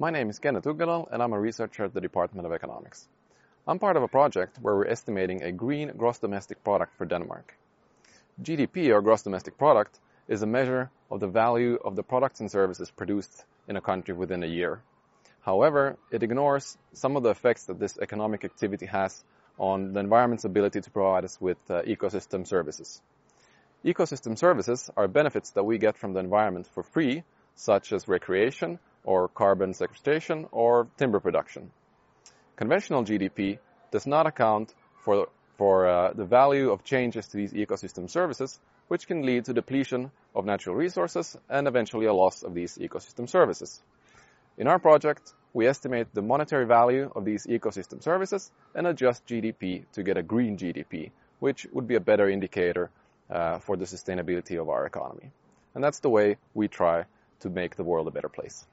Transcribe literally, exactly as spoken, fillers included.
My name is Kenneth Uggenal, and I'm a researcher at the Department of Economics. I'm part of a project where we're estimating a green gross domestic product for Denmark. G D P, or gross domestic product, is a measure of the value of the products and services produced in a country within a year. However, it ignores some of the effects that this economic activity has on the environment's ability to provide us with uh, ecosystem services. Ecosystem services are benefits that we get from the environment for free, such as recreation or carbon sequestration or timber production. Conventional G D P does not account for, for uh, the value of changes to these ecosystem services, which can lead to depletion of natural resources and eventually a loss of these ecosystem services. In our project, we estimate the monetary value of these ecosystem services and adjust G D P to get a green G D P, which would be a better indicator uh, for the sustainability of our economy. And that's the way we try to make the world a better place.